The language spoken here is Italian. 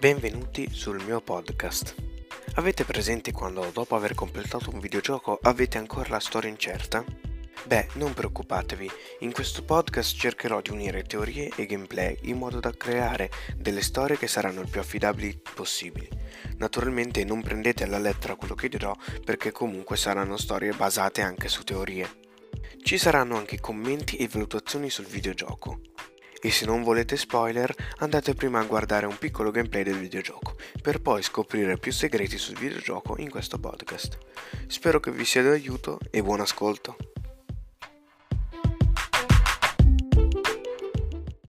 Benvenuti sul mio podcast. Avete presente quando dopo aver completato un videogioco avete ancora la storia incerta? Beh, non preoccupatevi, in questo podcast cercherò di unire teorie e gameplay in modo da creare delle storie che saranno il più affidabili possibili. Naturalmente non prendete alla lettera quello che dirò perché comunque saranno storie basate anche su teorie. Ci saranno anche commenti e valutazioni sul videogioco. E se non volete spoiler, andate prima a guardare un piccolo gameplay del videogioco, per poi scoprire più segreti sul videogioco in questo podcast. Spero che vi sia d'aiuto e buon ascolto!